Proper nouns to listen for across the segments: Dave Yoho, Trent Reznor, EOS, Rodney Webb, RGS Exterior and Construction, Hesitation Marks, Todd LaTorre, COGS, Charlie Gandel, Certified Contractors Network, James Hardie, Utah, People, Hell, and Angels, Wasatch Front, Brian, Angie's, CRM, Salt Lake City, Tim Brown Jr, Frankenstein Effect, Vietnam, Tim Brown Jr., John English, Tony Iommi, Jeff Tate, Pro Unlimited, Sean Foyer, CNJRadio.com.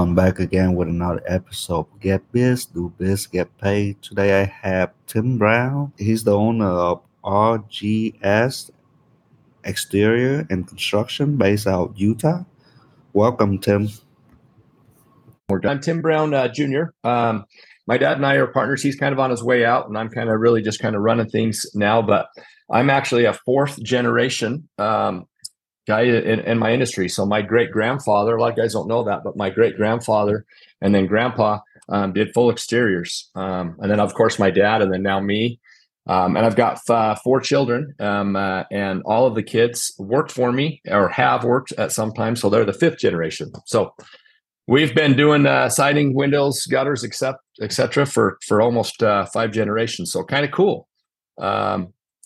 I'm back again with another episode. Get biz, do biz, get paid. Today I have Tim Brown. He's the owner of RGS Exterior and Construction based out of Utah. Welcome, Tim. I'm Tim Brown Jr. My dad and I are partners. He's kind of on his way out, and I'm kind of really just kind of running things now. But I'm actually a fourth generation guy in my industry. So my great grandfather, a lot of guys don't know that, but my great grandfather and then grandpa did full exteriors. And then of course my dad, and then now me. And I've got four children, and all of the kids worked for me or have worked at some time. So they're the fifth generation. So we've been doing siding, windows, gutters, etc. for almost five generations. So kind of cool.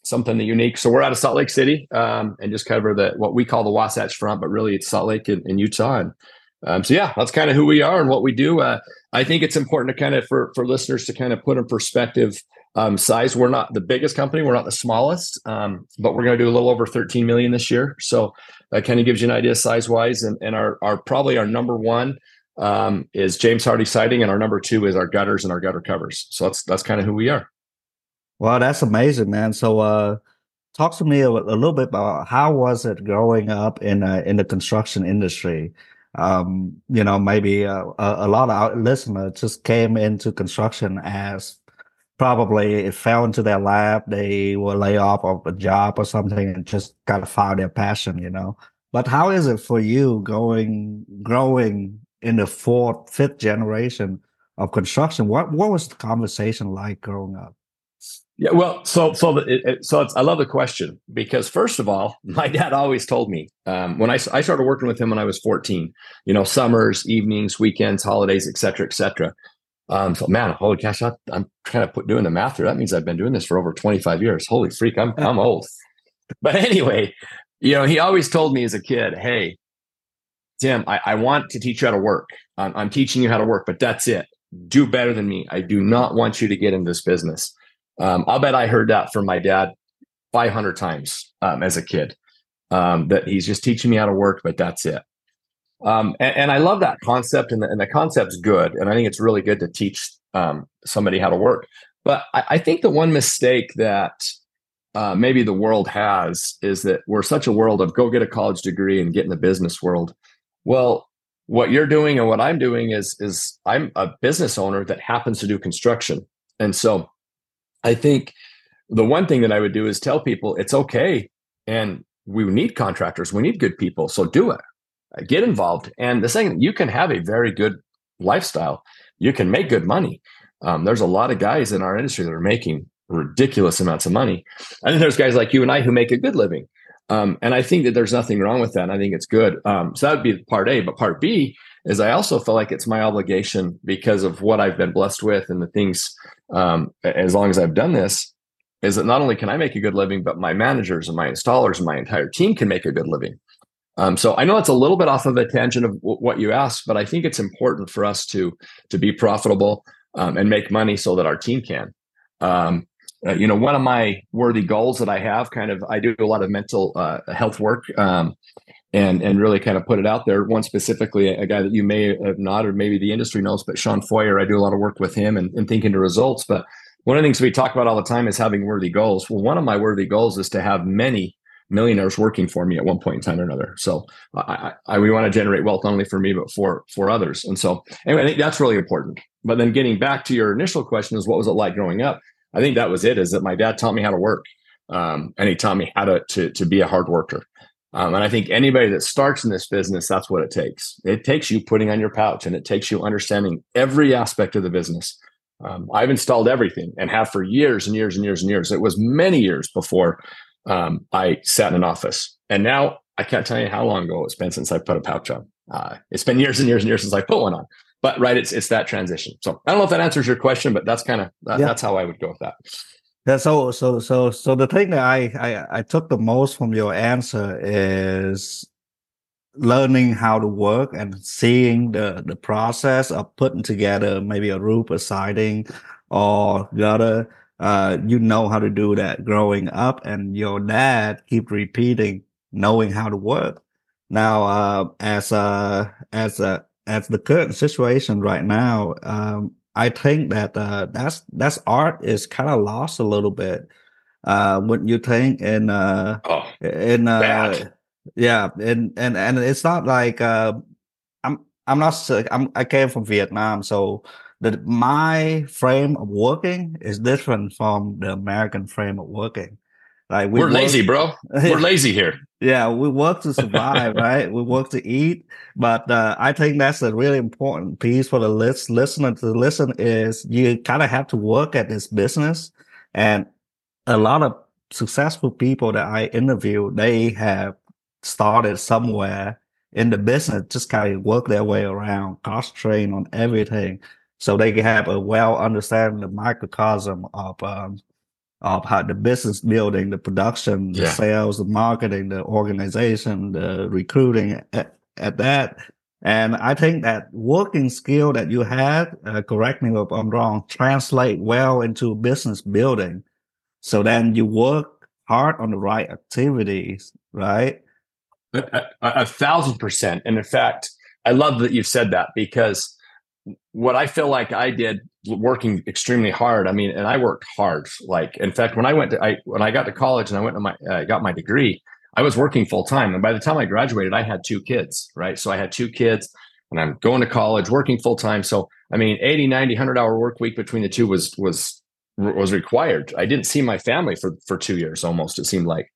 Something unique. So we're out of Salt Lake City and just cover what we call the Wasatch Front, but really it's Salt Lake in Utah. And so yeah, that's kind of who we are and what we do. I think it's important to kind of for listeners to kind of put in perspective size. We're not the biggest company, we're not the smallest, but we're going to do a little over 13 million this year. So that kind of gives you an idea size wise. And our probably our number one is James Hardie siding, and our number two is our gutters and our gutter covers. So that's kind of who we are. Wow, that's amazing, man. So talk to me a little bit about how was it growing up in the construction industry? You know, maybe a lot of our listeners just came into construction as probably it fell into their lap. They were laid off of a job or something and just kind of found their passion, you know. But how is it for you growing in the fourth, fifth generation of construction? What was the conversation like growing up? Yeah, well, so I love the question because, first of all, my dad always told me when I started working with him when I was 14, you know, summers, evenings, weekends, holidays, etc. So, man, holy gosh, I'm kind of doing the math here. That means I've been doing this for over 25 years. Holy freak, I'm old. But anyway, you know, he always told me as a kid, hey, Tim, I want to teach you how to work. I'm teaching you how to work, but that's it. Do better than me. I do not want you to get into this business. I'll bet I heard that from my dad 500 times as a kid, that he's just teaching me how to work, but that's it. And I love that concept, and the concept's good. And I think it's really good to teach somebody how to work. But I think the one mistake that maybe the world has is that we're such a world of go get a college degree and get in the business world. Well, what you're doing and what I'm doing is I'm a business owner that happens to do construction. And so I think the one thing that I would do is tell people it's okay, and we need contractors, we need good people, so do it, get involved. And the second, you can have a very good lifestyle, you can make good money. There's a lot of guys in our industry that are making ridiculous amounts of money, and then there's guys like you and I who make a good living. And I think that there's nothing wrong with that, and I think it's good. So that would be part A, but part B is I also feel like it's my obligation because of what I've been blessed with and the things, as long as I've done this, is that not only can I make a good living, but my managers and my installers and my entire team can make a good living. So I know it's a little bit off of a tangent of what you asked, but I think it's important for us to be profitable and make money so that our team can. You know, one of my worthy goals that I have, I do a lot of mental health work, and really kind of put it out there. One specifically, a guy that you may have not, or maybe the industry knows, but Sean Foyer, I do a lot of work with him and thinking to results. But one of the things we talk about all the time is having worthy goals. Well, one of my worthy goals is to have many millionaires working for me at one point in time or another. So we want to generate wealth not only for me, but for others. And so anyway, I think that's really important. But then getting back to your initial question is what was it like growing up? I think that was it, is that my dad taught me how to work, and he taught me how to be a hard worker. And I think anybody that starts in this business, that's what it takes. It takes you putting on your pouch, and it takes you understanding every aspect of the business. I've installed everything and have for years and years and years and years. It was many years before I sat in an office. And now I can't tell you how long ago it's been since I put a pouch on. It's been years and years and years since I put one on. But right, it's that transition. So I don't know if that answers your question, but that's kind of that's how I would go with that. Yeah, so the thing that I took the most from your answer is learning how to work and seeing the process of putting together maybe a roof, a siding, or gutter. You know how to do that growing up, and your dad keep repeating knowing how to work. Now, as a at the current situation right now, I think that that's art is kind of lost a little bit. Wouldn't you think? And it's not like I came from Vietnam, so that my frame of working is different from the American frame of working. Like we're lazy, bro. We're lazy here. Yeah, we work to survive, right? We work to eat. But I think that's a really important piece for the listener to listen is you kind of have to work at this business. And a lot of successful people that I interview, they have started somewhere in the business, just kind of work their way around, cost train on everything. So they can have a well understanding of the microcosm of how the business building, the production, the sales, the marketing, the organization, the recruiting at that. And I think that working skill that you had, correct me if I'm wrong, translate well into business building. So then you work hard on the right activities, right? 1,000%. And in fact, I love that you've said that because what I feel like I did working extremely hard. I mean, and I worked hard. Like, in fact, when I got to college and I went to got my degree, I was working full time. And by the time I graduated, I had 2 kids, right? So I had 2 kids and I'm going to college, working full time. So, I mean, 80, 90, 100-hour work week between the two was required. I didn't see my family for 2 years, almost, it seemed like,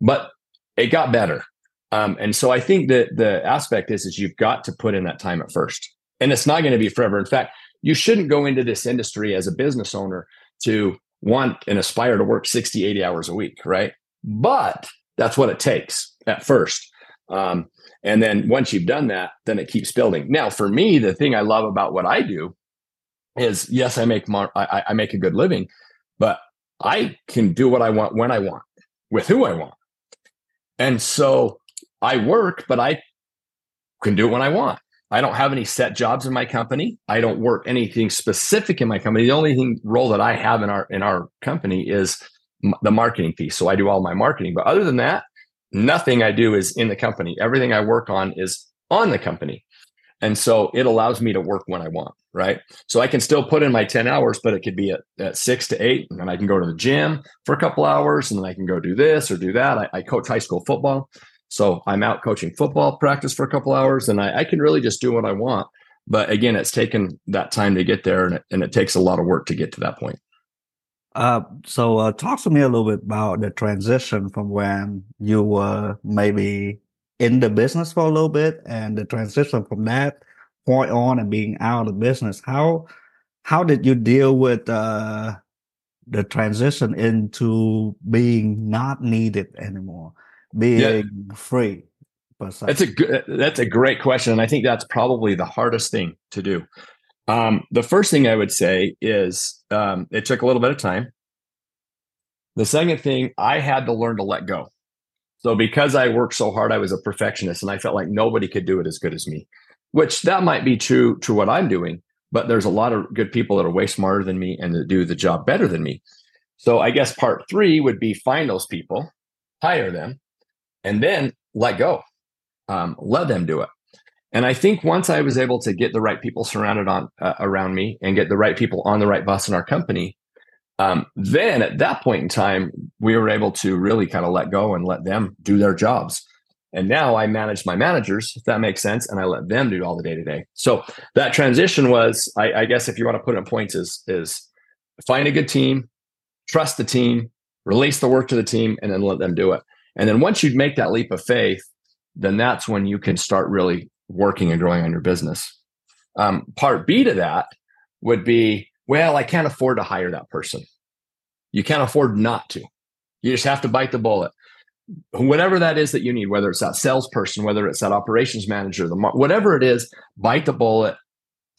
but it got better. And so I think that the aspect is you've got to put in that time at first. And it's not going to be forever. In fact, you shouldn't go into this industry as a business owner to want and aspire to work 60, 80 hours a week, right? But that's what it takes at first. And then once you've done that, then it keeps building. Now, for me, the thing I love about what I do is, yes, I make a good living, but I can do what I want, when I want, with who I want. And so I work, but I can do it when I want. I don't have any set jobs in my company. I don't work anything specific in my company. The only role that I have in our company is the marketing piece. So I do all my marketing. But other than that, nothing I do is in the company. Everything I work on is on the company. And so it allows me to work when I want, right? So I can still put in my 10 hours, but it could be at 6 to 8, and then I can go to the gym for a couple hours, and then I can go do this or do that. I coach high school football. So I'm out coaching football practice for a couple hours, and I can really just do what I want. But again, it's taken that time to get there, and it takes a lot of work to get to that point. So talk to me a little bit about the transition from when you were maybe in the business for a little bit, and the transition from that point on and being out of business. How did you deal with the transition into being not needed anymore? Being free. That's a great question. And I think that's probably the hardest thing to do. The first thing I would say is it took a little bit of time. The second thing, I had to learn to let go. So because I worked so hard, I was a perfectionist and I felt like nobody could do it as good as me, which that might be true to what I'm doing, but there's a lot of good people that are way smarter than me and that do the job better than me. So I guess part 3 would be find those people, hire them, and then let go, let them do it. And I think once I was able to get the right people surrounded around me and get the right people on the right bus in our company, then at that point in time, we were able to really kind of let go and let them do their jobs. And now I manage my managers, if that makes sense, and I let them do all the day-to-day. So that transition was, I guess if you want to put it in points, is find a good team, trust the team, release the work to the team, and then let them do it. And then once you make that leap of faith, then that's when you can start really working and growing on your business. Part B to that would be, well, I can't afford to hire that person. You can't afford not to. You just have to bite the bullet. Whatever that is that you need, whether it's that salesperson, whether it's that operations manager, whatever it is, bite the bullet,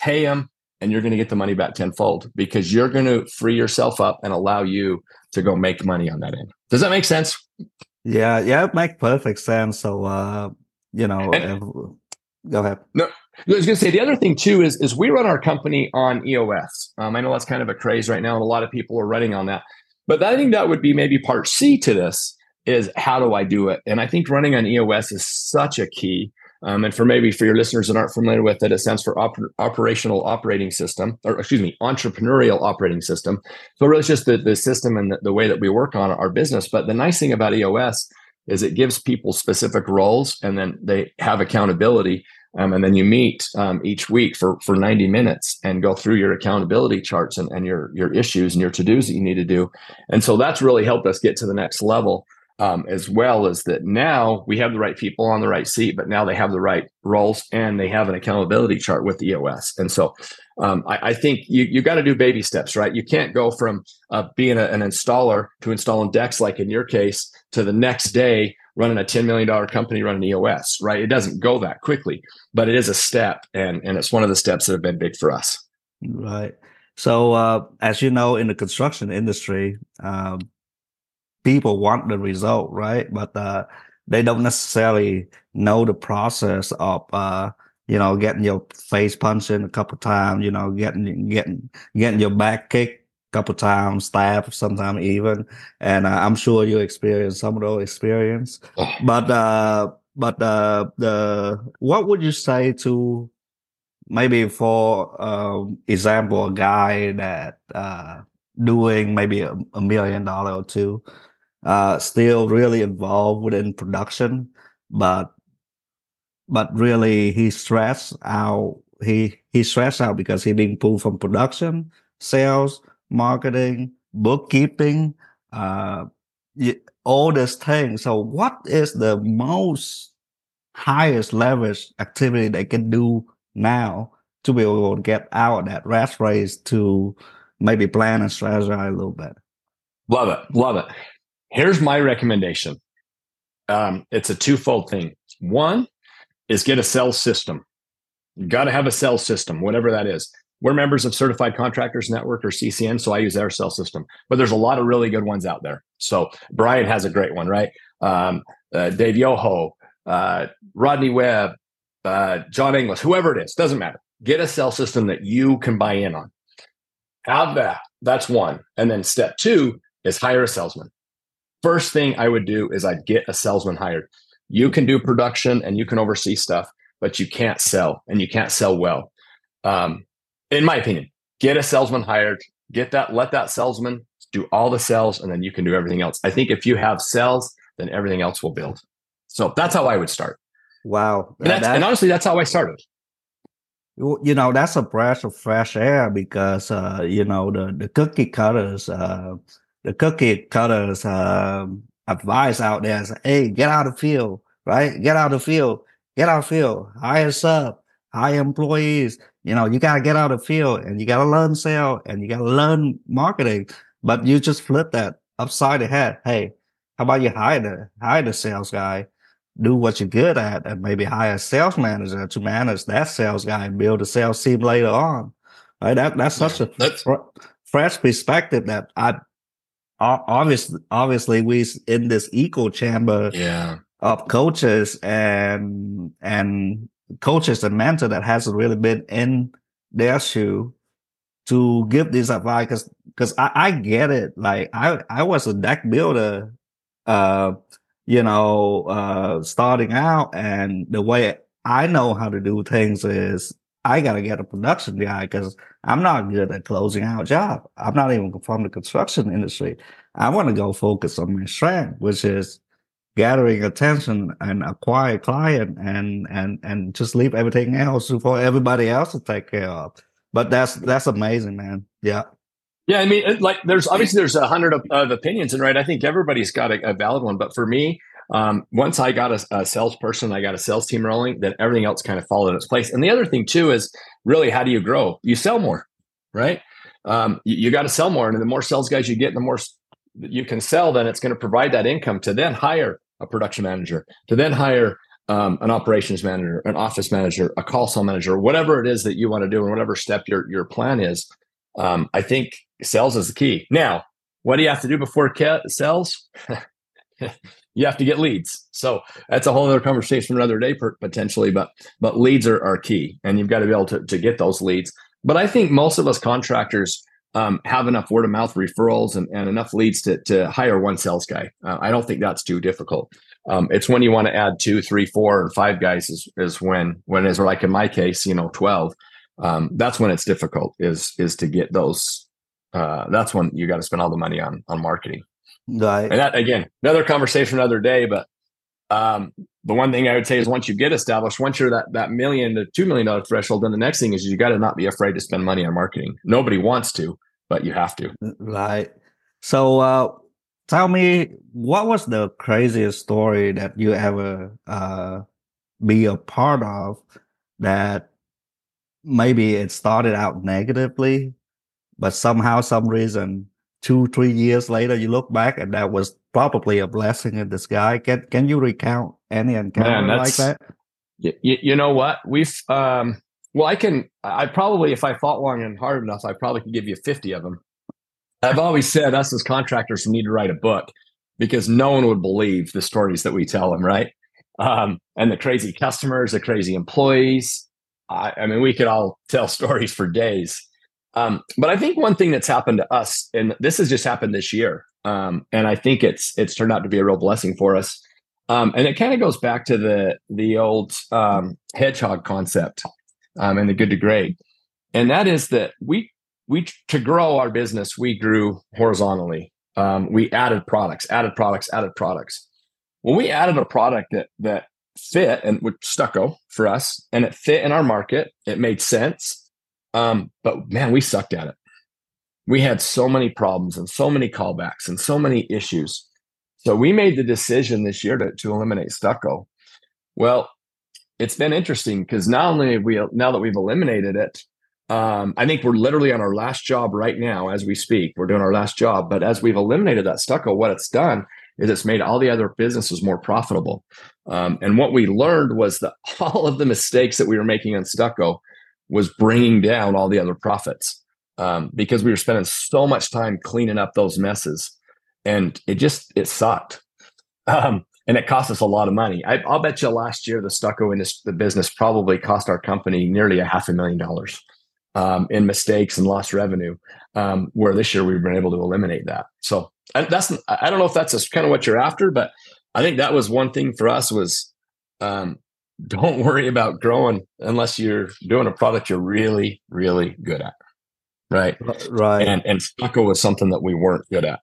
pay them, and you're going to get the money back tenfold because you're going to free yourself up and allow you to go make money on that end. Does that make sense? Yeah, it makes perfect sense. So, go ahead. No, I was going to say the other thing too is we run our company on EOS. I know that's kind of a craze right now, and a lot of people are running on that. But I think that would be maybe part C to this is how do I do it? And I think running on EOS is such a key. And for your listeners that aren't familiar with it, it stands for Operational Operating System, or excuse me, Entrepreneurial Operating System. So really it's just the system and the way that we work on our business. But the nice thing about EOS is it gives people specific roles, and then they have accountability. And then you meet each week for 90 minutes and go through your accountability charts and your issues and your to-dos that you need to do. And so that's really helped us get to the next level, as well as that now we have the right people on the right seat, but now they have the right roles and they have an accountability chart with EOS. And so I think you got to do baby steps, right? You can't go from being an installer to installing decks, like in your case, to the next day running a $10 million company running EOS, right? It doesn't go that quickly, but it is a step, and it's one of the steps that have been big for us. Right. So as you know, in the construction industry, people want the result, right? But they don't necessarily know the process of, getting your face punched in a couple of times, getting your back kicked couple times, staff sometimes even, and I'm sure you experience some of those experience. But what would you say to maybe for example, a guy that doing maybe a $1 million or two, still really involved within production, but really he's stressed out. He's stressed out because he didn't pull from production, sales, marketing, bookkeeping, all these things. So what is the most highest leverage activity they can do now to be able to get out of that rat race to maybe plan and strategize a little bit? Love it. Here's my recommendation. It's a twofold thing. One is get a sales system. You got to have a sales system, whatever that is. We're members of Certified Contractors Network, or CCN, so I use their sales system. But there's a lot of really good ones out there. So Brian has a great one, right? Dave Yoho, Rodney Webb, John English, whoever it is, doesn't matter. Get a sales system that you can buy in on. Have that. That's one. And then step two is hire a salesman. First thing I would do is I'd get a salesman hired. You can do production and you can oversee stuff, but you can't sell, and you can't sell well. In my opinion, get a salesman hired, let that salesman do all the sales, and then you can do everything else. I think if you have sales, then everything else will build. So that's how I would start. Wow. And honestly, that's how I started. You know, that's a breath of fresh air because, the cookie cutters, advice out there is, hey, get out of the field, right? Get out of the field, hire sub, hire employees. You got to get out of the field, and you got to learn sales, and you got to learn marketing. But you just flip that upside the head. Hey, how about you hire the sales guy, do what you're good at, and maybe hire a sales manager to manage that sales guy and build a sales team later on. Right? That's such a fresh perspective that I obviously we in this echo chamber of coaches and coaches and mentor that hasn't really been in their shoe to give this advice, because I get it. Like I was a deck builder, starting out, and the way I know how to do things is I gotta get a production guy because I'm not good at closing out job. I'm not even from the construction industry. I want to go focus on my strength, which is gathering attention and acquire client and just leave everything else for everybody else to take care of. But that's amazing, man. Yeah. Yeah. I mean, there's 100 of opinions, and right, I think everybody's got a valid one. But for me, once I got a salesperson, I got a sales team rolling, then everything else kind of followed in its place. And the other thing too is really, how do you grow? You sell more, right? You got to sell more. And the more sales guys you get, the more you can sell, then it's going to provide that income to then hire a production manager, to then hire an operations manager, an office manager, a call center manager, whatever it is that you want to do, and whatever step your plan is. I think sales is the key. Now, what do you have to do before sales? You have to get leads. So that's a whole other conversation for another day, potentially. But leads are key, and you've got to be able to get those leads. But I think most of us contractors have enough word of mouth referrals and enough leads to hire one sales guy. I don't think that's too difficult. It's when you want to add 2, 3, 4, or 5 guys is when it's like in my case, 12. That's when it's difficult is to get those. That's when you got to spend all the money on marketing. Right. And that, again, another conversation another day, but the one thing I would say is once you get established, once you're that $1 million to $2 million threshold, then the next thing is you got to not be afraid to spend money on marketing. Nobody wants to, but you have to. Right. So tell me, what was the craziest story that you ever be a part of that maybe it started out negatively, but somehow, some reason, 2-3 years later, you look back and that was probably a blessing in disguise. Can you recount any encounter like that? You know what? We've, well, I probably, if I fought long and hard enough, I probably could give you 50 of them. I've always said us as contractors need to write a book because no one would believe the stories that we tell them, right? And the crazy customers, the crazy employees. I mean, we could all tell stories for days. But I think one thing that's happened to us, and this has just happened this year, and I think it's turned out to be a real blessing for us. And it kind of goes back to the old hedgehog concept and the good to great. And that is that we to grow our business, we grew horizontally. We added products. When we added a product that fit, and with stucco for us, and it fit in our market, it made sense. But man, we sucked at it. We had so many problems and so many callbacks and so many issues. So we made the decision this year to eliminate stucco. Well, it's been interesting because now that we've eliminated it, I think we're literally on our last job right now as we speak. We're doing our last job. But as we've eliminated that stucco, what it's done is it's made all the other businesses more profitable. And what we learned was that all of the mistakes that we were making on stucco was bringing down all the other profits because we were spending so much time cleaning up those messes, and it sucked, and it cost us a lot of money. I'll bet you last year the stucco in the business probably cost our company nearly $500,000 in mistakes and lost revenue. Where this year we've been able to eliminate that. So I don't know if that's kind of what you're after, but I think that was one thing for us was. Don't worry about growing unless you're doing a product you're really, really good at, right? Right. And stucco was something that we weren't good at,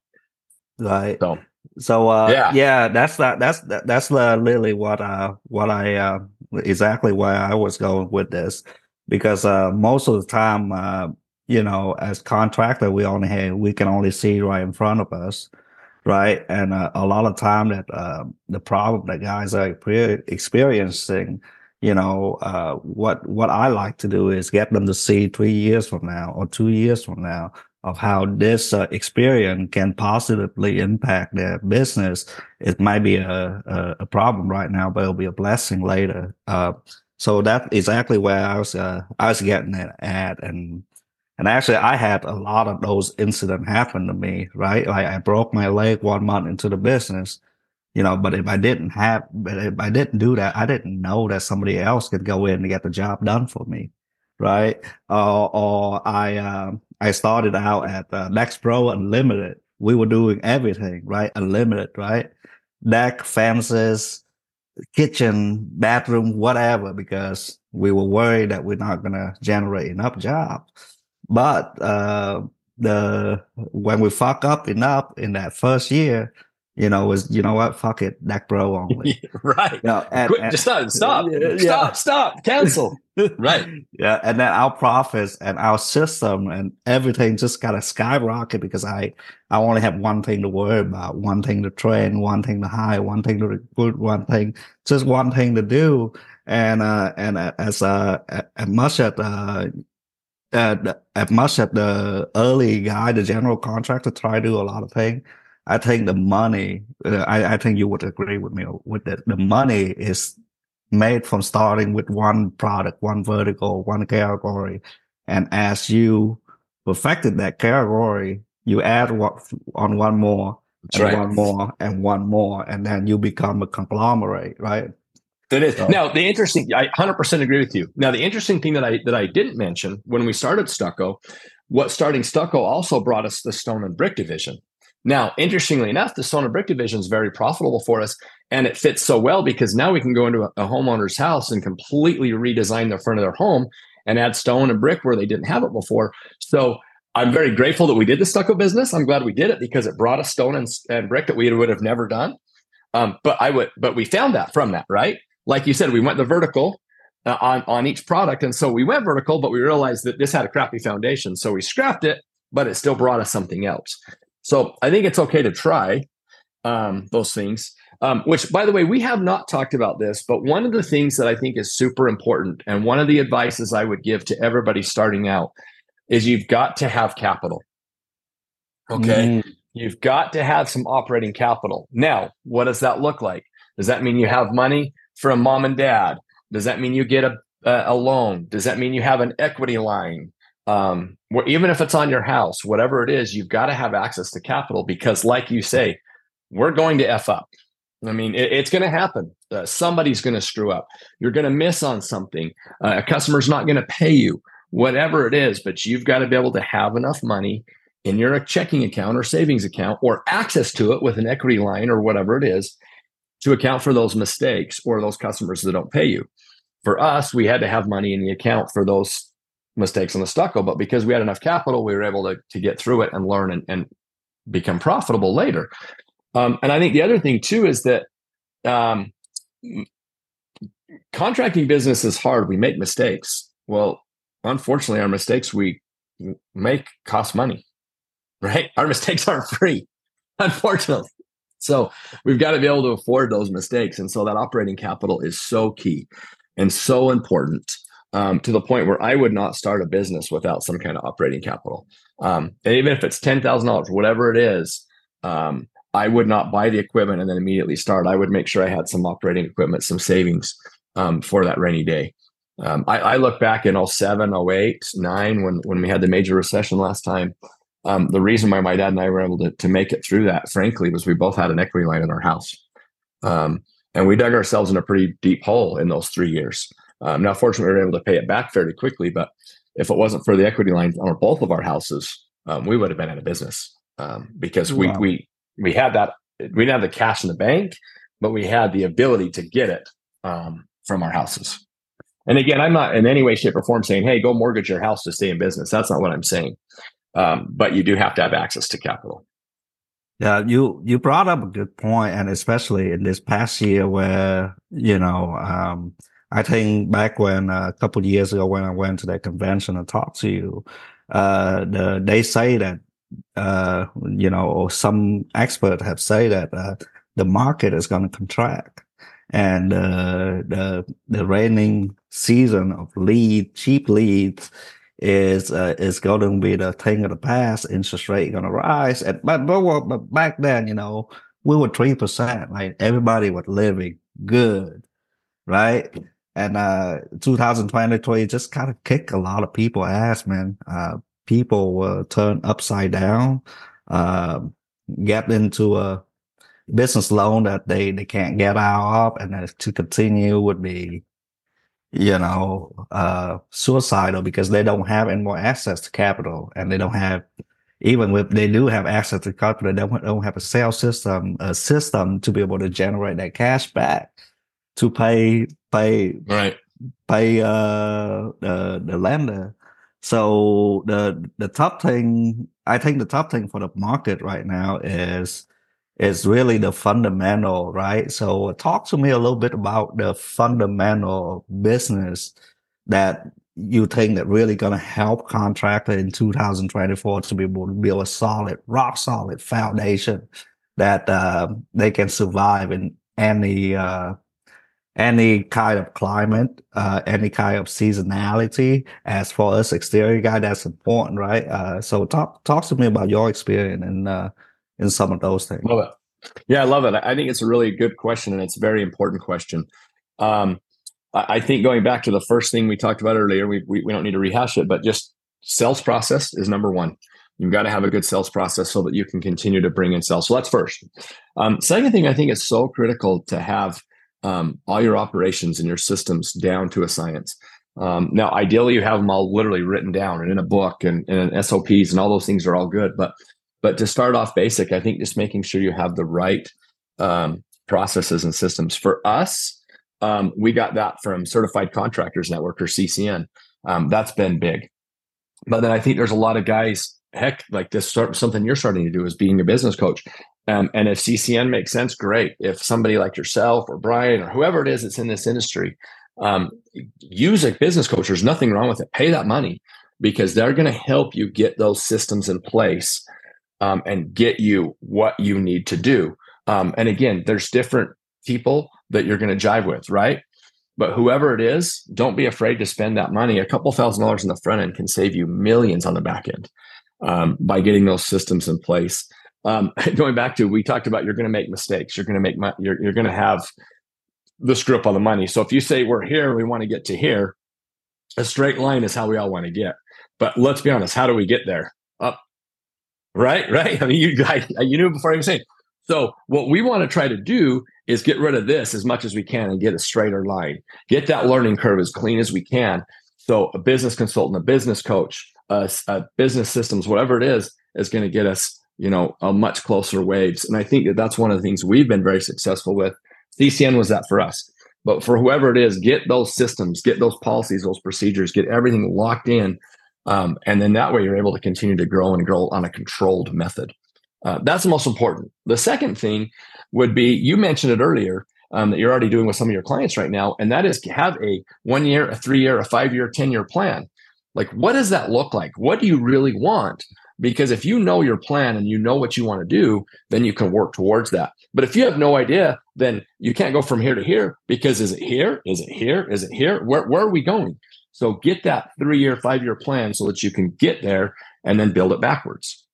right? So that's really what I exactly where I was going with this, because most of the time, as contractor, we can only see right in front of us. Right. And a lot of time that the problem that guys are experiencing, what I like to do is get them to see 3 years from now or 2 years from now of how this experience can positively impact their business. It might be a problem right now, but it'll be a blessing later. So that's exactly where I was getting it at. And actually, I had a lot of those incidents happen to me, right? Like I broke my leg 1 month into the business, but if I didn't do that, I didn't know that somebody else could go in and get the job done for me, right? Or I started out at Next Pro Unlimited. We were doing everything, right? Unlimited, right? Deck, fences, kitchen, bathroom, whatever, because we were worried that we're not going to generate enough jobs. But when we fuck up enough in that first year, was fuck it, Deck Pro only, right? Stop, cancel, right? Yeah, and then our profits and our system and everything just got to skyrocket because I only have one thing to worry about, one thing to train, one thing to hire, one thing to recruit, one thing to do, as much as the early guy, the general contractor, try to do a lot of things, I think the money, I think you would agree with me with that. The money is made from starting with one product, one vertical, one category. And as you perfected that category, you add on one more, and right. one more, and then you become a conglomerate, right? That is. Now, I 100% agree with you. Now, the interesting thing that I didn't mention when we started stucco, starting stucco also brought us the stone and brick division. Now, interestingly enough, the stone and brick division is very profitable for us. And it fits so well because now we can go into a homeowner's house and completely redesign the front of their home and add stone and brick where they didn't have it before. So I'm very grateful that we did the stucco business. I'm glad we did it because it brought us stone and brick that we would have never done. But we found that from that, right? Like you said, we went the vertical on each product. And so we went vertical, but we realized that this had a crappy foundation. So we scrapped it, but it still brought us something else. So I think it's okay to try those things, which, by the way, we have not talked about this, but one of the things that I think is super important and one of the advices I would give to everybody starting out is you've got to have capital. Okay. You've got to have some operating capital. Now, what does that look like? Does that mean you have money from mom and dad? Does that mean you get a loan? Does that mean you have an equity line? Where, even if it's on your house, whatever it is, you've got to have access to capital because, like you say, we're going to F up. I mean, it's going to happen. Somebody's going to screw up. You're going to miss on something. A customer's not going to pay you, whatever it is, but you've got to be able to have enough money in your checking account or savings account or access to it with an equity line or whatever it is to account for those mistakes or those customers that don't pay you. For us, we had to have money in the account for those mistakes on the stucco, but because we had enough capital, we were able to get through it and learn and become profitable later. And I think the other thing too is that contracting business is hard. We make mistakes. Well, unfortunately, our mistakes we make cost money, right? Our mistakes aren't free, unfortunately. So we've got to be able to afford those mistakes. And so that operating capital is so key and so important to the point where I would not start a business without some kind of operating capital. And even if it's $10,000, whatever it is, I would not buy the equipment and then immediately start. I would make sure I had some operating equipment, some savings for that rainy day. I look back in 07, 08, 09, when we had the major recession last time. The reason why my dad and I were able to make it through that, frankly, was we both had an equity line in our house. And we dug ourselves in a pretty deep hole in those 3 years. Now, fortunately, we were able to pay it back fairly quickly. But if it wasn't for the equity line on both of our houses, we would have been out of business because wow. We had that. We didn't have the cash in the bank, but we had the ability to get it from our houses. And again, I'm not in any way, shape, or form saying, hey, go mortgage your house to stay in business. That's not what I'm saying. But you do have to have access to capital. Yeah, you brought up a good point, and especially in this past year where, I think back when a couple of years ago when I went to that convention and talked to you, they say that, some experts have said that the market is going to contract. And the raining season of cheap leads is going to be the thing of the past. Interest rate going to rise, but back then, we were 3%. Like everybody was living good, right? And 2023 just kind of kicked a lot of people ass, man. People were turned upside down, get into a business loan that they can't get out of, and then to continue would be, suicidal because they don't have any more access to capital, and they don't have, even if they do have access to capital, they don't have a sales system, to be able to generate that cash back to pay the lender. So the top thing for the market right now is really the fundamental, right? So talk to me a little bit about the fundamental business that you think that really going to help contractor in 2024 to be able to build a solid, rock solid foundation that they can survive in any kind of climate, any kind of seasonality. As for us exterior guy, that's important, right? So talk to me about your experience in some of those things. Love it. Yeah, I love it. I think it's a really good question, and it's a very important question. I think going back to the first thing we talked about earlier, we don't need to rehash it, but just sales process is number one. You've got to have a good sales process so that you can continue to bring in sales. So that's first. Second thing, I think it's so critical to have all your operations and your systems down to a science. Now, ideally, you have them all literally written down and in a book and SOPs and all those things are all good, but to start off basic, I think just making sure you have the right processes and systems. For us, we got that from Certified Contractors Network, or CCN. That's been big. But then I think there's a lot of guys, heck, like this, something you're starting to do is being a business coach. And if CCN makes sense, great. If somebody like yourself or Brian or whoever it is that's in this industry, use a business coach. There's nothing wrong with it. Pay that money, because they're going to help you get those systems in place and get you what you need to do. And again, there's different people that you're going to jive with, right? But whoever it is, don't be afraid to spend that money. A couple $1,000s in the front end can save you millions on the back end by getting those systems in place. Going back to, we talked about, you're going to make mistakes. You're going to make money. You're going to have the screw up on the money. So if you say we're here, we want to get to here, a straight line is how we all want to get. But let's be honest, how do we get there? Up, right? Right? I mean, you knew before I even said. So what we want to try to do is get rid of this as much as we can and get a straighter line. Get that learning curve as clean as we can. So a business consultant, a business coach, a business systems, whatever it is going to get us, you know, a much closer waves. And I think that that's one of the things we've been very successful with. CCN was that for us. But for whoever it is, get those systems, get those policies, those procedures, get everything locked in. And then that way you're able to continue to grow and grow on a controlled method. That's the most important. The second thing would be, you mentioned it earlier, that you're already doing with some of your clients right now. And that is to have a 1-year, a 3-year, a 5-year, 10-year plan. Like, what does that look like? What do you really want? Because if you know your plan and you know what you want to do, then you can work towards that. But if you have no idea, then you can't go from here to here, because is it here? Is it here? Is it here? Where are we going? So get that 3-year, 5-year plan so that you can get there and then build it backwards.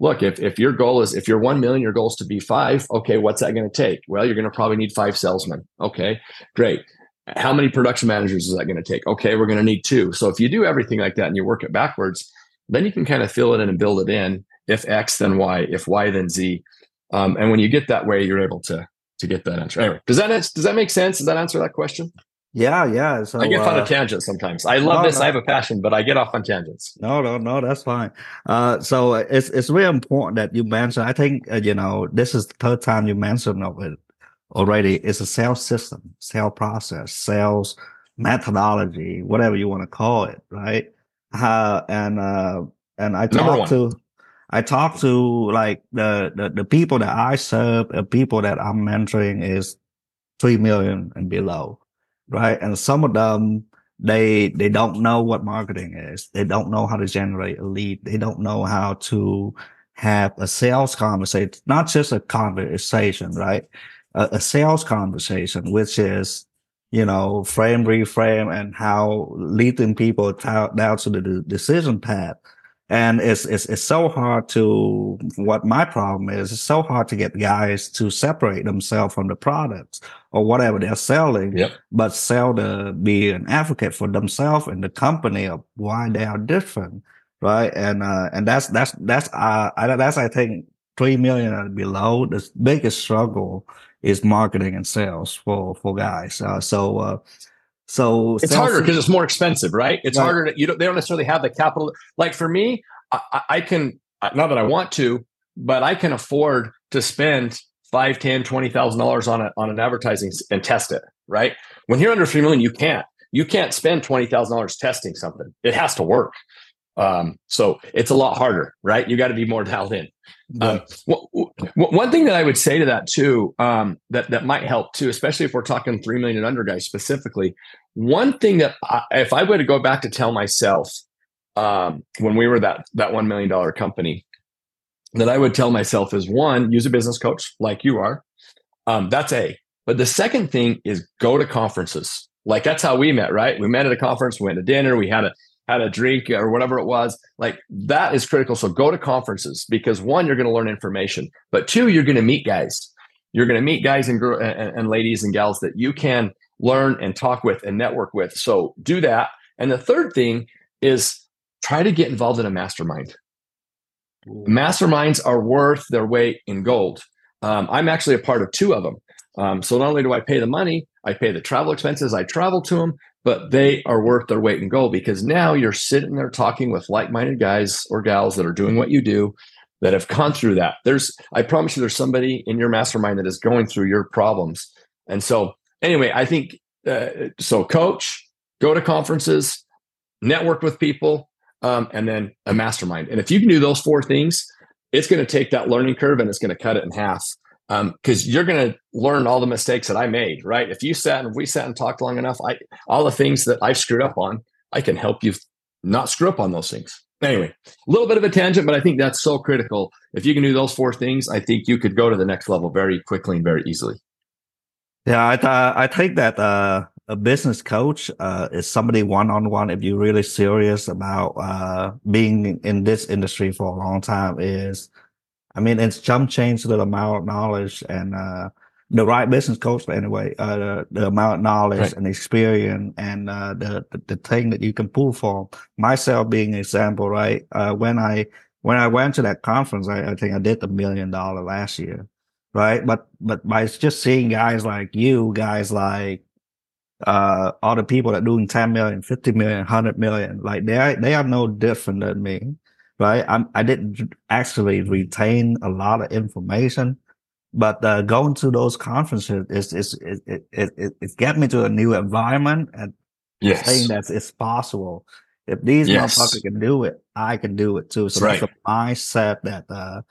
Look, if your goal is, if you're 1 million, your goal is to be 5, okay, what's that going to take? Well, you're going to probably need 5 salesmen. Okay, great. How many production managers is that going to take? Okay, we're going to need 2. So if you do everything like that and you work it backwards, then you can kind of fill it in and build it in. If X, then Y. If Y, then Z. And when you get that way, you're able to get that answer. Anyway, does that make sense? Does that answer that question? Yeah. So I get on a tangent sometimes. I love this. I have a passion, but I get off on tangents. No, that's fine. So it's really important that you mentioned, I think, this is the third time you mentioned of it already. It's a sales system, sales process, sales methodology, whatever you want to call it, right? And I talk to like the people that I serve, the people that I'm mentoring is 3 million and below. Right. And some of them, they don't know what marketing is. They don't know how to generate a lead. They don't know how to have a sales conversation, not just a conversation, right? A sales conversation, which is, frame, reframe, and how leading people down to the decision path. And it's so hard to, what my problem is, it's so hard to get guys to separate themselves from the products or whatever they're selling, yep, but be an advocate for themselves and the company of why they are different, right? And that's I think 3 million and below. The biggest struggle is marketing and sales for guys. So it's harder because it's more expensive, right? It's harder. They don't necessarily have the capital. Like for me, I can, not that I want to, but I can afford to spend $5, $10, $20,000 on an advertising and test it, right? When you're under 3 million, you can't spend $20,000 testing something. It has to work. So it's a lot harder, right? You got to be more dialed in. One thing that I would say to that too, that might help too, especially if we're talking 3 million and under guys specifically, one thing that if I were to go back to tell myself, when we were that $1 million company, that I would tell myself is, one, use a business coach like you are. That's A. But the second thing is go to conferences. Like that's how we met, right? We met at a conference, went to dinner, we had a drink or whatever it was. Like that is critical. So go to conferences because one, you're going to learn information, but two, you're going to meet guys. You're going to meet guys and ladies and gals that you can learn and talk with and network with. So do that. And the third thing is try to get involved in a mastermind. Ooh. Masterminds are worth their weight in gold. I'm actually a part of 2 of them. So not only do I pay the money, I pay the travel expenses, I travel to them, but they are worth their weight in gold because now you're sitting there talking with like-minded guys or gals that are doing what you do, that have gone through that. I promise you, there's somebody in your mastermind that is going through your problems. And so anyway, I think, coach, go to conferences, network with people, and then a mastermind. And if you can do those four things, it's going to take that learning curve and it's going to cut it in half. Because you're going to learn all the mistakes that I made, right? If we sat and talked long enough, all the things that I've screwed up on, I can help you not screw up on those things. Anyway, a little bit of a tangent, but I think that's so critical. If you can do those four things, I think you could go to the next level very quickly and very easily. Yeah, I think that a business coach is somebody one-on-one. If you're really serious about being in this industry for a long time, it's jump change the amount of knowledge and the right business coach. But anyway, the amount of knowledge and experience and the thing that you can pull from. Myself being an example, right? When I went to that conference, I think I did $1 million last year, right? But by just seeing guys like you, all the people that are doing 10 million, 50 million, 100 million, like they are no different than me. Right, I didn't actually retain a lot of information, but going to those conferences it got me to a new environment and saying that it's possible. If these motherfuckers can do it, I can do it too. So that's a mindset that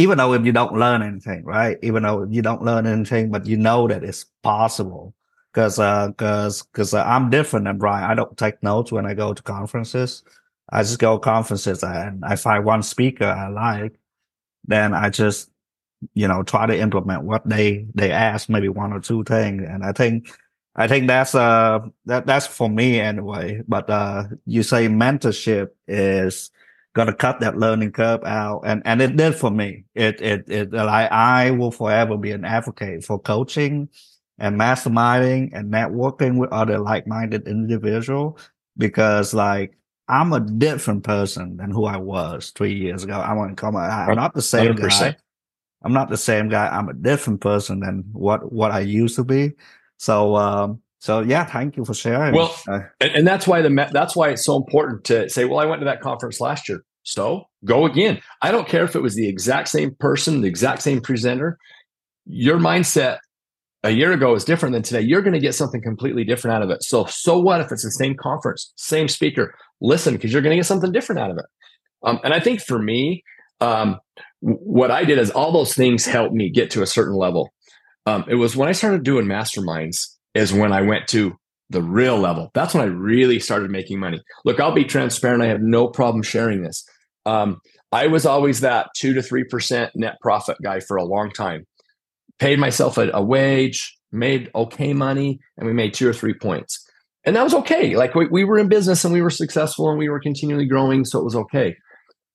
even though if you don't learn anything, right? Even though you don't learn anything, but you know that it's possible. Because I'm different than Brian. I don't take notes when I go to conferences. I just go to conferences and I find one speaker I like, then I just, try to implement what they ask, maybe one or two things. And I think that's for me anyway. But you say mentorship is gonna cut that learning curve out, and it did for me. It like I will forever be an advocate for coaching and masterminding and networking with other like-minded individuals, because I'm a different person than who I was 3 years ago. I'm not the same 100%. Guy. I'm not the same guy. I'm a different person than what I used to be. So yeah, thank you for sharing. Well, and that's why it's so important to say, well, I went to that conference last year, so go again. I don't care if it was the exact same person, the exact same presenter. Your mindset a year ago is different than today. You're going to get something completely different out of it. So what if it's the same conference, same speaker? Listen, because you're going to get something different out of it. And I think for me, what I did is all those things helped me get to a certain level. It was when I started doing masterminds is when I went to the real level. That's when I really started making money. Look, I'll be transparent. I have no problem sharing this. I was always that 2 to 3% net profit guy for a long time. Paid myself a wage, made okay money, and we made 2 or 3 points. And that was okay. We were in business and we were successful and we were continually growing, so it was okay.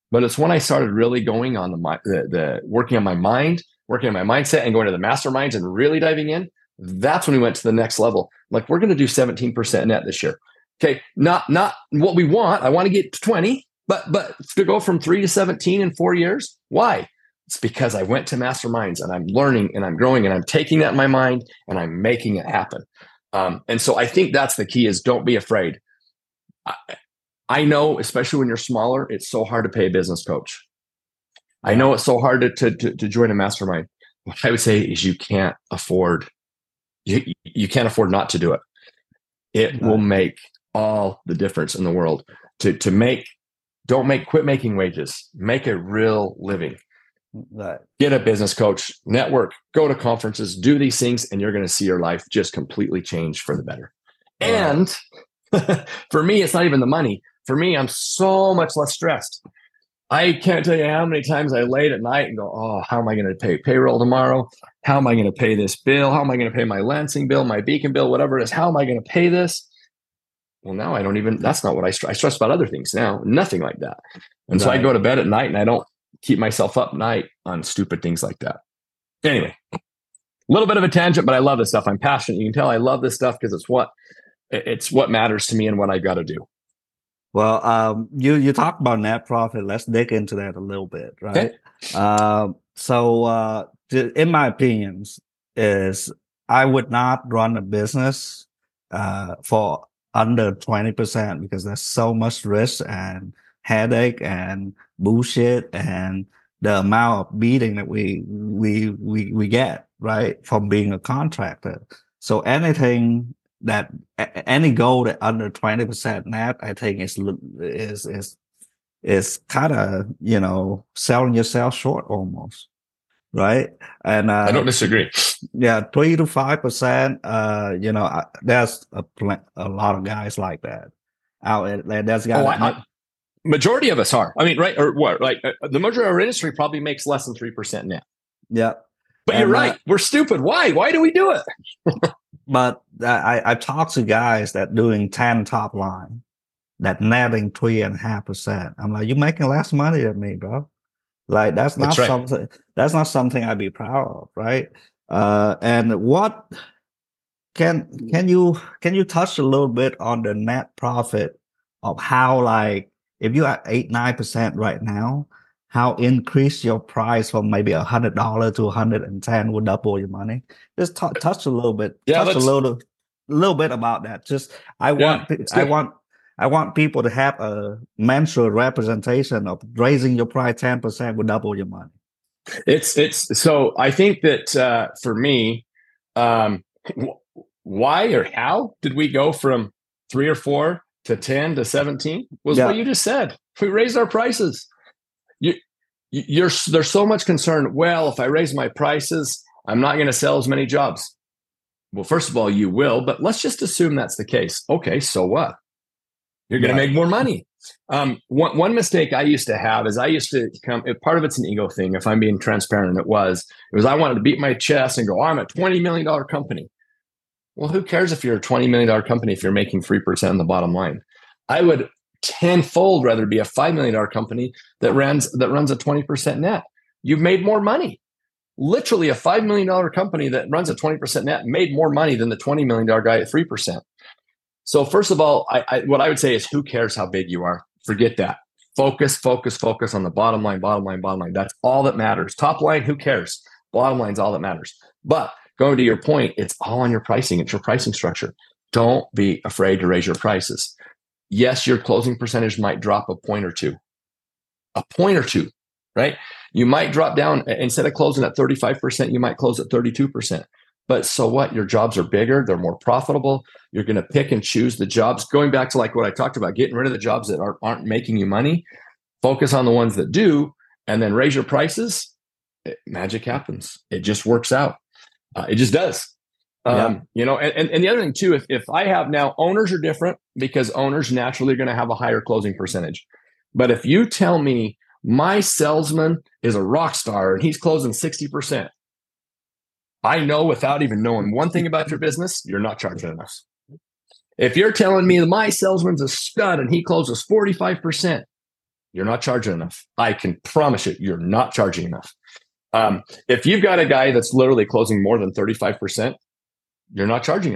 But it's when I started really going on the working on my mind, working on my mindset, and going to the masterminds and really diving in, that's when we went to the next level. We're going to do 17% net this year. Okay, not what we want. I want to get to 20, but to go from 3 to 17 in 4 years, why? It's because I went to masterminds and I'm learning and I'm growing and I'm taking that in my mind and I'm making it happen. And so I think that's the key is don't be afraid. I know, especially when you're smaller, it's so hard to pay a business coach. I know it's so hard to join a mastermind. What I would say is you can't afford not to do it. It will make all the difference in the world quit making wages, make a real living. Right. Get a business coach, network, go to conferences, do these things, and you're going to see your life just completely change for the better. Right. And for me, it's not even the money. For me, I'm so much less stressed. I can't tell you how many times I laid at night and go, oh, how am I going to pay payroll tomorrow? How am I going to pay this bill? How am I going to pay my Lansing bill, my Beacon bill, whatever it is? How am I going to pay this? Well, now that's not what I stress about other things now, nothing like that. And so I go to bed at night and I don't keep myself up night on stupid things like that. Anyway, a little bit of a tangent, but I love this stuff. I'm passionate. You can tell I love this stuff because it's what matters to me and what I've got to do. Well, you talked about net profit. Let's dig into that a little bit, right? Okay. So in my opinion, I would not run a business for under 20% because there's so much risk and headache and bullshit and the amount of bidding that we get, right, from being a contractor. So anything that, any goal that under 20% net, I think is kind of, you know, selling yourself short almost, right? And I don't disagree. Yeah, 3 to 5%. You know, there's a lot of guys like that out there. That's got. Majority of us are. I mean, right? Or what? Like the majority of our industry probably makes less than 3% net. Yeah, but and you're right. We're stupid. Why? Why do we do it? But I've talked to guys that doing 10 top line, that netting 3.5%. I'm like, you're making less money than me, bro. Like that's not something. That's not something I'd be proud of, right? And what can you touch a little bit on the net profit of how, like, if you're at 8-9% right now, how increase your price from maybe $100 to $110 would double your money? Just touch a little bit, touch a little bit about that. Just I want people to have a mental representation of raising your price 10% would double your money. It's so I think that for me, why or how did we go from 3 or 4 to 10 to 17 was what you just said. We raised our prices. There's so much concern. Well, if I raise my prices, I'm not going to sell as many jobs. Well, first of all, you will, but let's just assume that's the case. Okay, so what? You're going to make more money. One mistake I used to have is I used to come, part of it's an ego thing, if I'm being transparent, and it was I wanted to beat my chest and go, I'm a $20 million company. Well, who cares if you're a $20 million company if you're making 3% on the bottom line? I would tenfold rather be a $5 million company that runs a 20% net. You've made more money. Literally a $5 million company that runs a 20% net made more money than the $20 million guy at 3%. So first of all, what I would say is, who cares how big you are? Forget that. Focus, focus, focus on the bottom line, bottom line, bottom line. That's all that matters. Top line, who cares? Bottom line is all that matters. But going to your point, it's all on your pricing. It's your pricing structure. Don't be afraid to raise your prices. Yes, your closing percentage might drop a point or two, right? You might drop down. Instead of closing at 35%, you might close at 32%. But so what? Your jobs are bigger. They're more profitable. You're going to pick and choose the jobs. Going back to like what I talked about, getting rid of the jobs that aren't making you money. Focus on the ones that do, and then raise your prices. Magic happens. It just works out. It just does. You know, and the other thing too, if I have now, owners are different because owners naturally are going to have a higher closing percentage. But if you tell me my salesman is a rock star and he's closing 60%, I know without even knowing one thing about your business, you're not charging enough. If you're telling me that my salesman's a stud and he closes 45%, you're not charging enough. I can promise you, you're not charging enough. If you've got a guy that's literally closing more than 35%, you're not charging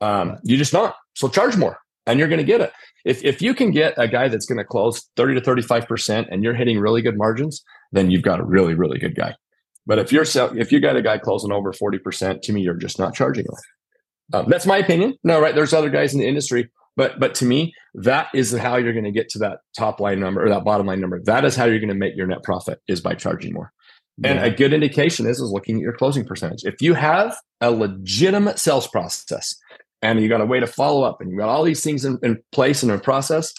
enough. You just not. So charge more and you're going to get it. If you can get a guy that's going to close 30 to 35% and you're hitting really good margins, then you've got a really, really good guy. But if you got a guy closing over 40%, to me, you're just not charging enough. That's my opinion. No, right? There's other guys in the industry, but to me, that is how you're going to get to that top line number or that bottom line number. That is how you're going to make your net profit, is by charging more. Yeah. And a good indication is looking at your closing percentage. If you have a legitimate sales process and you got a way to follow up and you got all these things in place and in process,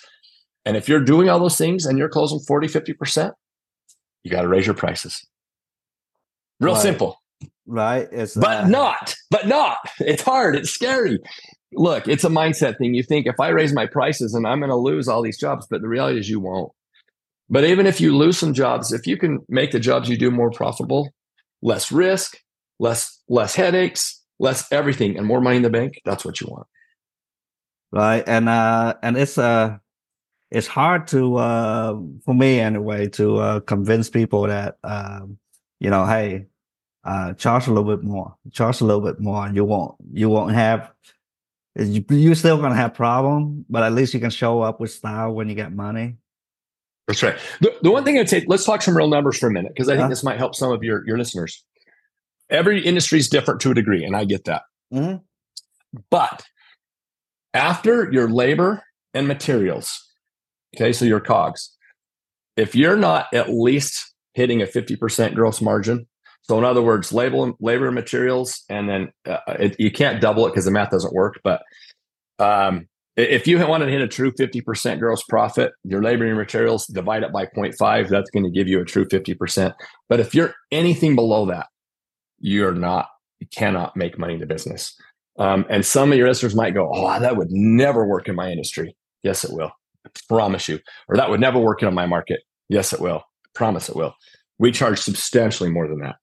and if you're doing all those things and you're closing 40, 50%, you got to raise your prices. Real simple, right? But not. It's hard. It's scary. Look, it's a mindset thing. You think, if I raise my prices, and I'm going to lose all these jobs, but the reality is you won't. But even if you lose some jobs, if you can make the jobs you do more profitable, less risk, less headaches, less everything, and more money in the bank, that's what you want. Right, and it's hard to for me anyway to convince people that. You know, hey, charge a little bit more, and you won't have, you're still going to have problem, but at least you can show up with style when you get money. That's right. The one thing I'd say, let's talk some real numbers for a minute, because I think this might help some of your listeners. Every industry is different to a degree, and I get that. Mm-hmm. But after your labor and materials, okay, so your COGS, if you're not at least hitting a 50% gross margin. So in other words, labor and materials, and then you can't double it because the math doesn't work. But if you wanted to hit a true 50% gross profit, your labor and materials, divide it by 0.5. That's going to give you a true 50%. But if you're anything below that, you cannot make money in the business. And some of your listeners might go, oh, that would never work in my industry. Yes, it will. I promise you. Or that would never work in my market. Yes, it will. I promise it will. We charge substantially more than that.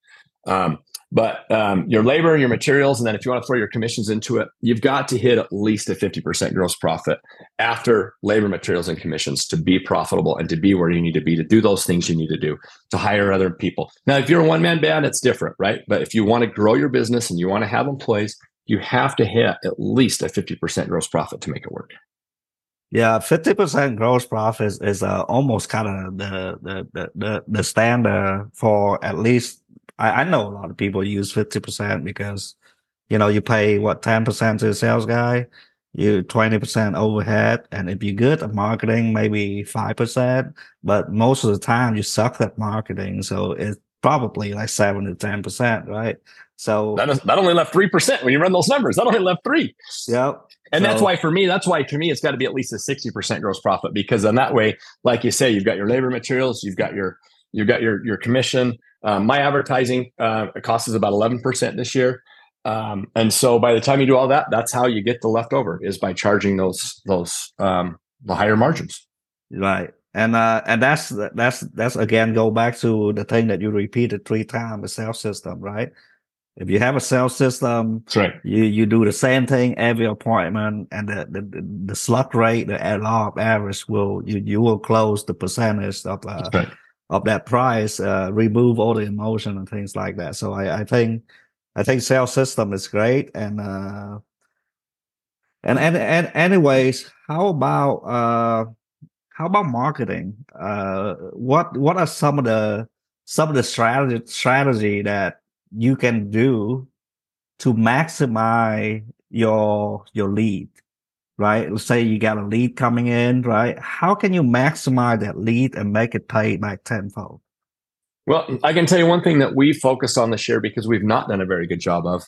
But your labor and your materials, and then if you want to throw your commissions into it, you've got to hit at least a 50% gross profit after labor, materials, and commissions to be profitable and to be where you need to be, to do those things you need to do, to hire other people. Now, if you're a one-man band, it's different, right? But if you want to grow your business and you want to have employees, you have to hit at least a 50% gross profit to make it work. Yeah, 50% gross profit is almost kind of the standard for, at least I know a lot of people use 50% because, you pay 10% to the sales guy, you 20% overhead, and if you're good at marketing, maybe 5%. But most of the time, you suck at marketing, so it's probably 7 to 10%, right? So that only left 3% when you run those numbers. That only left 3. Yep. And that's why for me, it's got to be at least a 60% gross profit, because then that way, like you say, you've got your labor materials, you've got your commission. My advertising cost is about 11% this year. And so by the time you do all that, that's how you get the leftover, is by charging those the higher margins. Right. And that's again, go back to the thing that you repeated 3 times, a sales system, right? If you have a sales system, right, you do the same thing every appointment, and the slug rate, the law of average, will close the percentage of that price, remove all the emotion and things like that. So I think sales system is great, and anyways, how about marketing? What are some of the strategy that you can do to maximize your lead, right? Let's say you got a lead coming in, right? How can you maximize that lead and make it pay by 10-fold? Well, I can tell you one thing that we focused on this year, because we've not done a very good job of,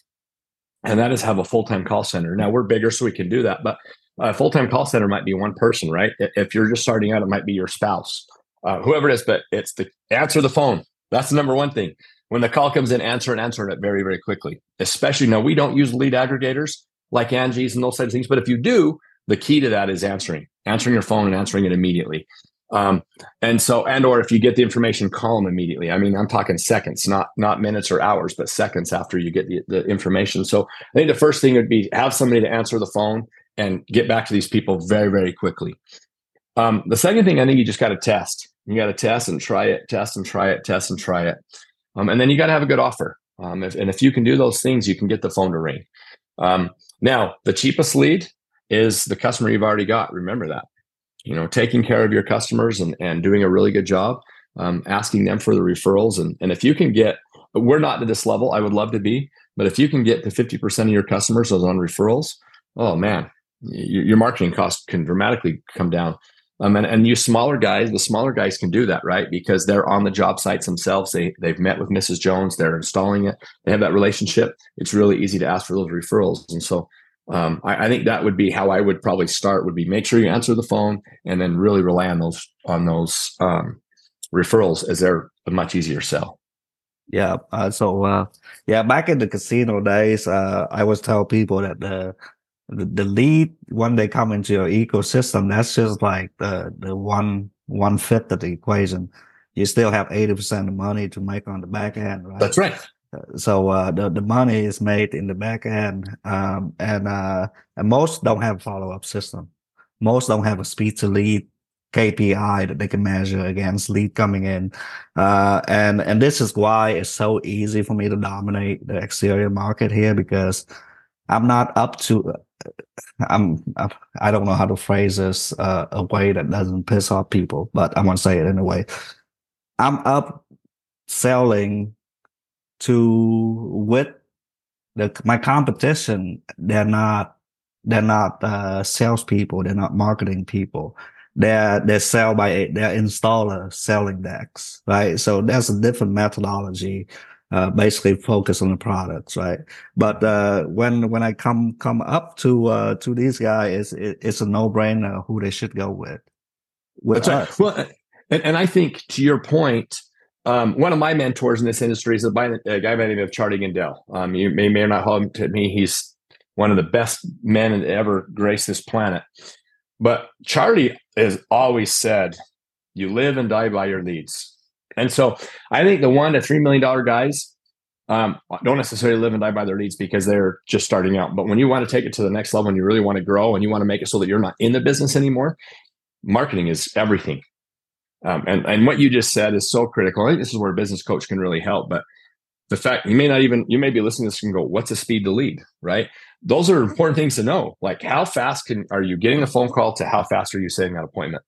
and that is have a full-time call center. Now, we're bigger, so we can do that, but a full-time call center might be one person, right? If you're just starting out, it might be your spouse, whoever it is, but it's the answer the phone. That's the number one thing. When the call comes in, answer it very, very quickly. Especially, we don't use lead aggregators like Angie's and those types of things. But if you do, the key to that is answering your phone and answering it immediately. Or if you get the information, call them immediately. I mean, I'm talking seconds, not minutes or hours, but seconds after you get the information. So I think the first thing would be have somebody to answer the phone and get back to these people very, very quickly. The second thing, I think you just got to test. You got to test and try it, test and try it, test and try it. And then you got to have a good offer. If you can do those things, you can get the phone to ring. Now, the cheapest lead is the customer you've already got. Remember that. Taking care of your customers and doing a really good job, asking them for the referrals. And if you can get, we're not to this level, I would love to be, but if you can get to 50% of your customers on referrals, oh man, your marketing costs can dramatically come down. And the smaller guys can do that, right? Because they're on the job sites themselves. They've met with Mrs. Jones. They're installing it. They have that relationship. It's really easy to ask for those referrals. And so I think that would be how I would probably start, would be make sure you answer the phone and then really rely on those referrals, as they're a much easier sell. Yeah. Back in the casino days, I always tell people that the lead, when they come into your ecosystem, that's just like the one fifth of the equation. You still have 80% of money to make on the back end, right? That's right. So the money is made in the back end, and most don't have a follow up system. Most don't have a speed to lead KPI that they can measure against lead coming in, and this is why it's so easy for me to dominate the exterior market here, because I'm not up to. I don't know how to phrase this a way that doesn't piss off people, but I'm going to say it anyway. I'm up selling with my competition. They're not salespeople. They're not marketing people. They're sell by their installer selling decks, right? So that's a different methodology, basically focus on the products, right? But when I come up to these guys, it's a no-brainer who they should go with. That's right. Well, and I think to your point, one of my mentors in this industry is a guy by the name of Charlie Gandel. You may or not hold him to me. He's one of the best men to ever grace this planet. But Charlie has always said, you live and die by your leads. And so I think the $1 to $3 million guys don't necessarily live and die by their leads because they're just starting out. But when you want to take it to the next level and you really want to grow and you want to make it so that you're not in the business anymore, marketing is everything. And what you just said is so critical. I think this is where a business coach can really help. But the fact you may be listening to this and go, what's the speed to lead, right? Those are important things to know. Like, how fast are you getting a phone call to how fast are you setting that appointment?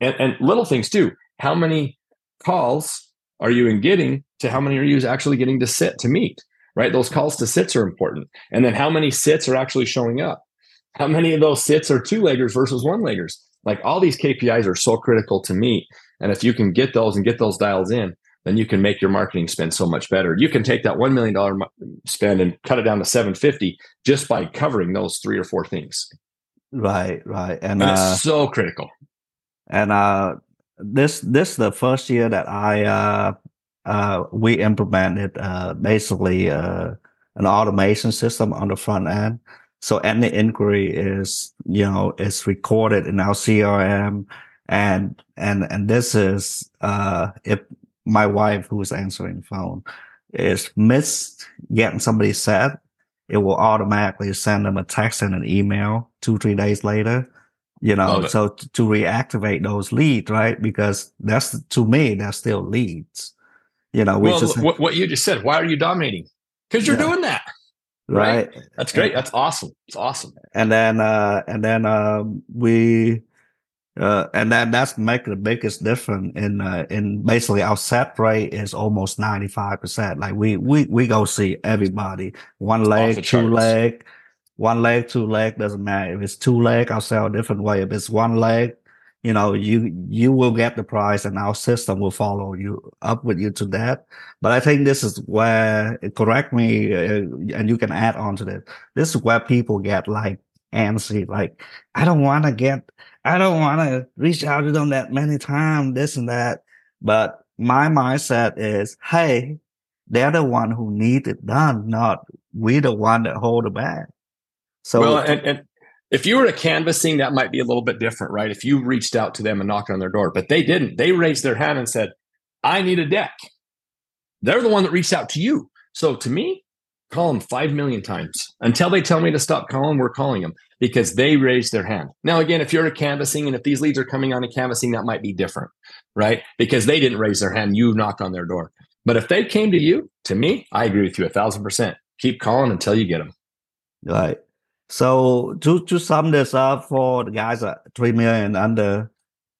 And little things too. How many calls are you getting to how many are you actually getting to sit to meet, right? Those calls to sits are important. And then how many sits are actually showing up? How many of those sits are two-leggers versus one-leggers? Like, all these KPIs are so critical to meet. And if you can get those and get those dials in, then you can make your marketing spend so much better. You can take that $1 million spend and cut it down to $750 just by covering those three or four things. Right. And it's so critical. And this is the first year that we implemented basically an automation system on the front end. So any inquiry is recorded in our CRM. And this is, if my wife, who is answering the phone, is missed getting somebody set, it will automatically send them a text and an email 2-3 days later, so to reactivate those leads, right? Because that's, to me, that's still leads, what you just said. Why are you dominating? Because you're doing that. Right. That's great. That's awesome. It's awesome. And then that's making the biggest difference in basically our set rate is almost 95%. Like, we go see everybody. One leg, two leg, doesn't matter. If it's two leg, I'll sell a different way. If it's one leg, you will get the price and our system will follow you up with you to that. But I think this is where, correct me, and you can add on to this. This is where people get like antsy, like, I don't want to reach out to them that many times, this and that. But my mindset is, hey, they're the one who need it done, not we the one that hold it back. So, well, and if you were to canvassing, that might be a little bit different, right? If you reached out to them and knocked on their door, but they didn't. They raised their hand and said, I need a deck. They're the one that reached out to you. So to me, call them 5 million times until they tell me to stop calling. We're calling them because they raised their hand. Now, again, if you're a canvassing and if these leads are coming on a canvassing, that might be different, right? Because they didn't raise their hand. You knocked on their door. But if they came to you, to me, I agree with you 1,000%. Keep calling until you get them. Right. So to sum this up for the guys at 3 million and under,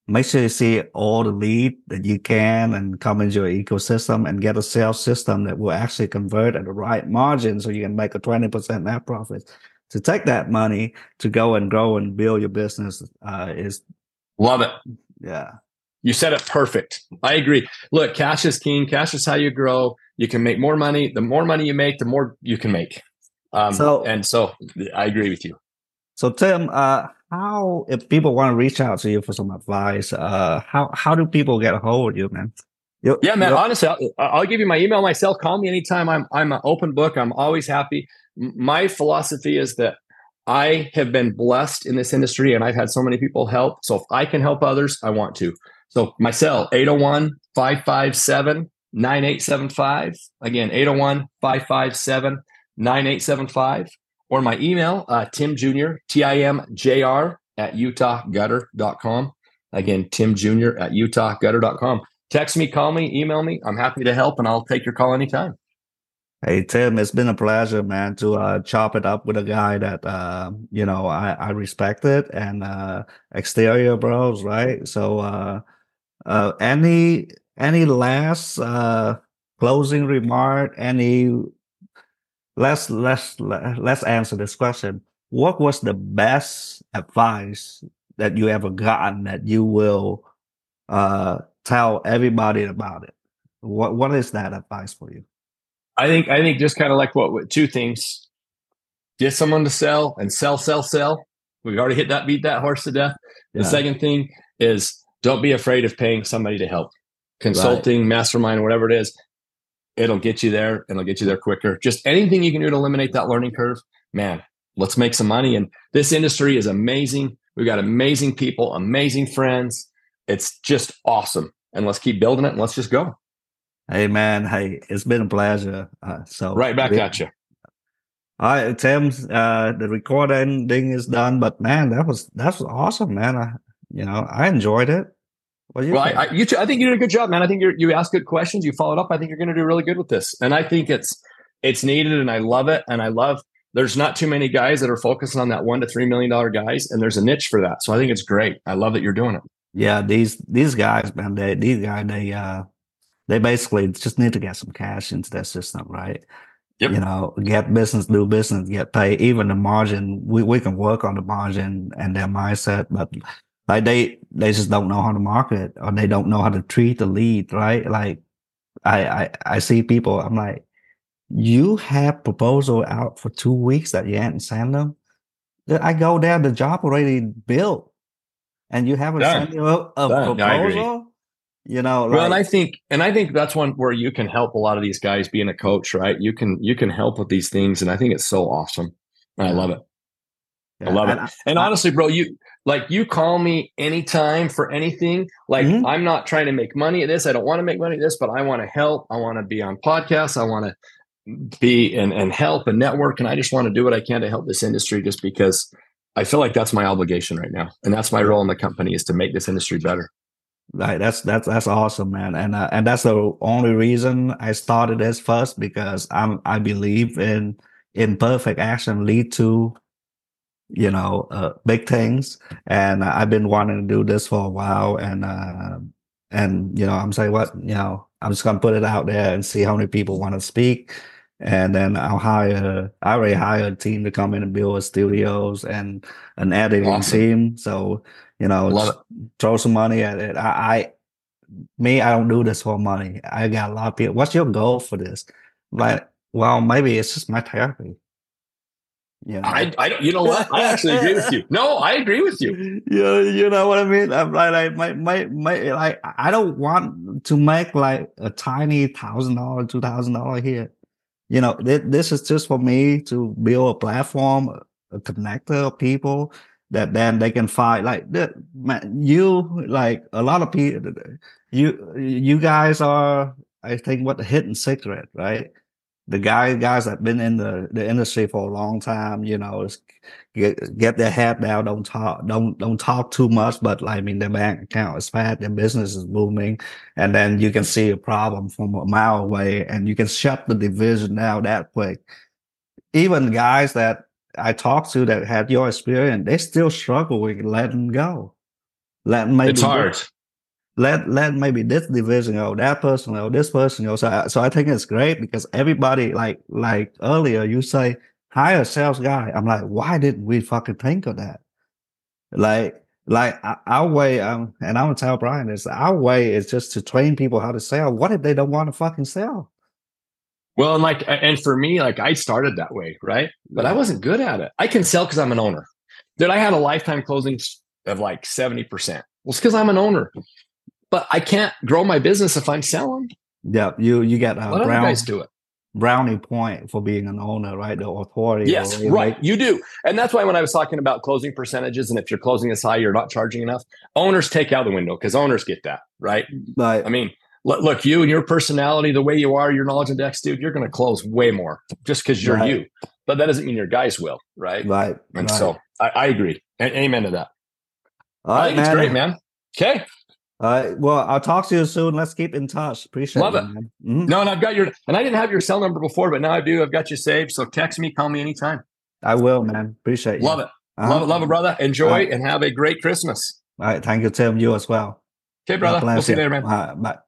make sure you see all the lead that you can and come into your ecosystem and get a sales system that will actually convert at the right margin so you can make a 20% net profit. To take that money to go and grow and build your business is... Love it. Yeah. You said it perfect. I agree. Look, cash is king. Cash is how you grow. You can make more money. The more money you make, the more you can make. So I agree with you. So Tim... how, if people want to reach out to you for some advice, how do people get a hold of you, man? Honestly, I'll give you my email, my cell. Call me anytime. I'm an open book. I'm always happy. My philosophy is that I have been blessed in this industry and I've had so many people help. So if I can help others, I want to. So my cell, 801-557-9875. Again, 801-557-9875. Or my email, Tim Jr, TIMJR @utahgutter.com. Again, Tim Jr @utahgutter.com. Text me, call me, email me. I'm happy to help, and I'll take your call anytime. Hey, Tim, it's been a pleasure, man, to chop it up with a guy that, I respected and exterior bros, right? So any last closing remark, any... Let's answer this question. What was the best advice that you ever gotten that you will tell everybody about it? What is that advice for you? I think just kind of like what two things: get someone to sell and sell. We've already hit that, beat that horse to death. Yeah. The second thing is don't be afraid of paying somebody to help. Consulting, right. Mastermind, whatever it is, it'll get you there, and it'll get you there quicker. Just anything you can do to eliminate that learning curve, man. Let's make some money. And this industry is amazing. We've got amazing people, amazing friends. It's just awesome. And let's keep building it, and let's just go. Hey, man. Hey, it's been a pleasure. Right back at you. All right, Tim, the recording thing is done. But, man, that was awesome, man. I enjoyed it. You too, I think you did a good job, man. I think you asked good questions. You followed up. I think you're going to do really good with this. And I think it's needed, and I love it. And I love there's not too many guys that are focusing on that $1 to $3 million guys, and there's a niche for that. So I think it's great. I love that you're doing it. Yeah, these guys, man, they basically just need to get some cash into their system, right? Yep. Get business, do business, get paid. Even the margin, we can work on the margin and their mindset, but like they just don't know how to market, or they don't know how to treat the lead, right? Like I see people, I'm like, you have proposal out for 2 weeks that you hadn't sent them. I go there, the job already built, and you haven't sent me a proposal. Well, and I think that's one where you can help a lot of these guys being a coach, right? You can help with these things, and I think it's so awesome. I love it. Yeah, I love it. And honestly, bro, you call me anytime for anything. Mm-hmm. I'm not trying to make money at this. I don't want to make money at this, but I want to help. I want to be on podcasts. I want to be and help and network. And I just want to do what I can to help this industry, just because I feel like that's my obligation right now. And that's my role in the company, is to make this industry better. Right. That's awesome, man. And that's the only reason I started this first, because I believe in perfect action lead to big things, and I've been wanting to do this for a while, and I'm saying, I'm just gonna put it out there and see how many people want to speak, and then I already hired a team to come in and build studios and an editing team. So throw some money at it. I don't do this for money. I got a lot of people. What's your goal for this? Like, well, maybe it's just my therapy. I don't. You know what? I actually agree with you. No, I agree with you. You know what I mean? I'm like, I don't want to make like a tiny $1,000, $2,000 here. This is just for me to build a platform, a connector of people that then they can find. Like, man, a lot of people. You guys are, I think, the hidden secret, right? The guys that have been in the industry for a long time, get their head down, don't talk too much, but their bank account is fat, their business is booming, and then you can see a problem from a mile away, and you can shut the division down that quick. Even guys that I talked to that had your experience, they still struggle with letting go. It's hard. Let maybe this division go, that person go, this person go. So I think it's great, because everybody, like earlier, you say, hire a sales guy. I'm like, why didn't we fucking think of that? Like our way, and I'm going to tell Brian this, our way is just to train people how to sell. What if they don't want to fucking sell? Well, and for me, I started that way, right? But I wasn't good at it. I can sell because I'm an owner. Dude, I had a lifetime closing of 70%. Well, it's because I'm an owner. But I can't grow my business if I'm selling. Yeah, you got brownie point for being an owner, right? The authority. Yes, right. You do. And that's why when I was talking about closing percentages, and if you're closing as high, you're not charging enough, owners take out the window, because owners get that, right? But I mean, look, you and your personality, the way you are, your knowledge and decks, dude, you're going to close way more just because you're you. But that doesn't mean your guys will, right? Right. And so I agree. Amen to that. I think it's great, man. Okay. Well, I'll talk to you soon. Let's keep in touch. Appreciate it. Love it. Mm-hmm. No, and I've got I didn't have your cell number before, but now I do. I've got you saved. So text me, call me anytime. I will, man. Appreciate you. Love it. Love it, brother. Enjoy and have a great Christmas. All right. Thank you, Tim. You as well. Okay, brother. We'll see you later, man. All right, bye.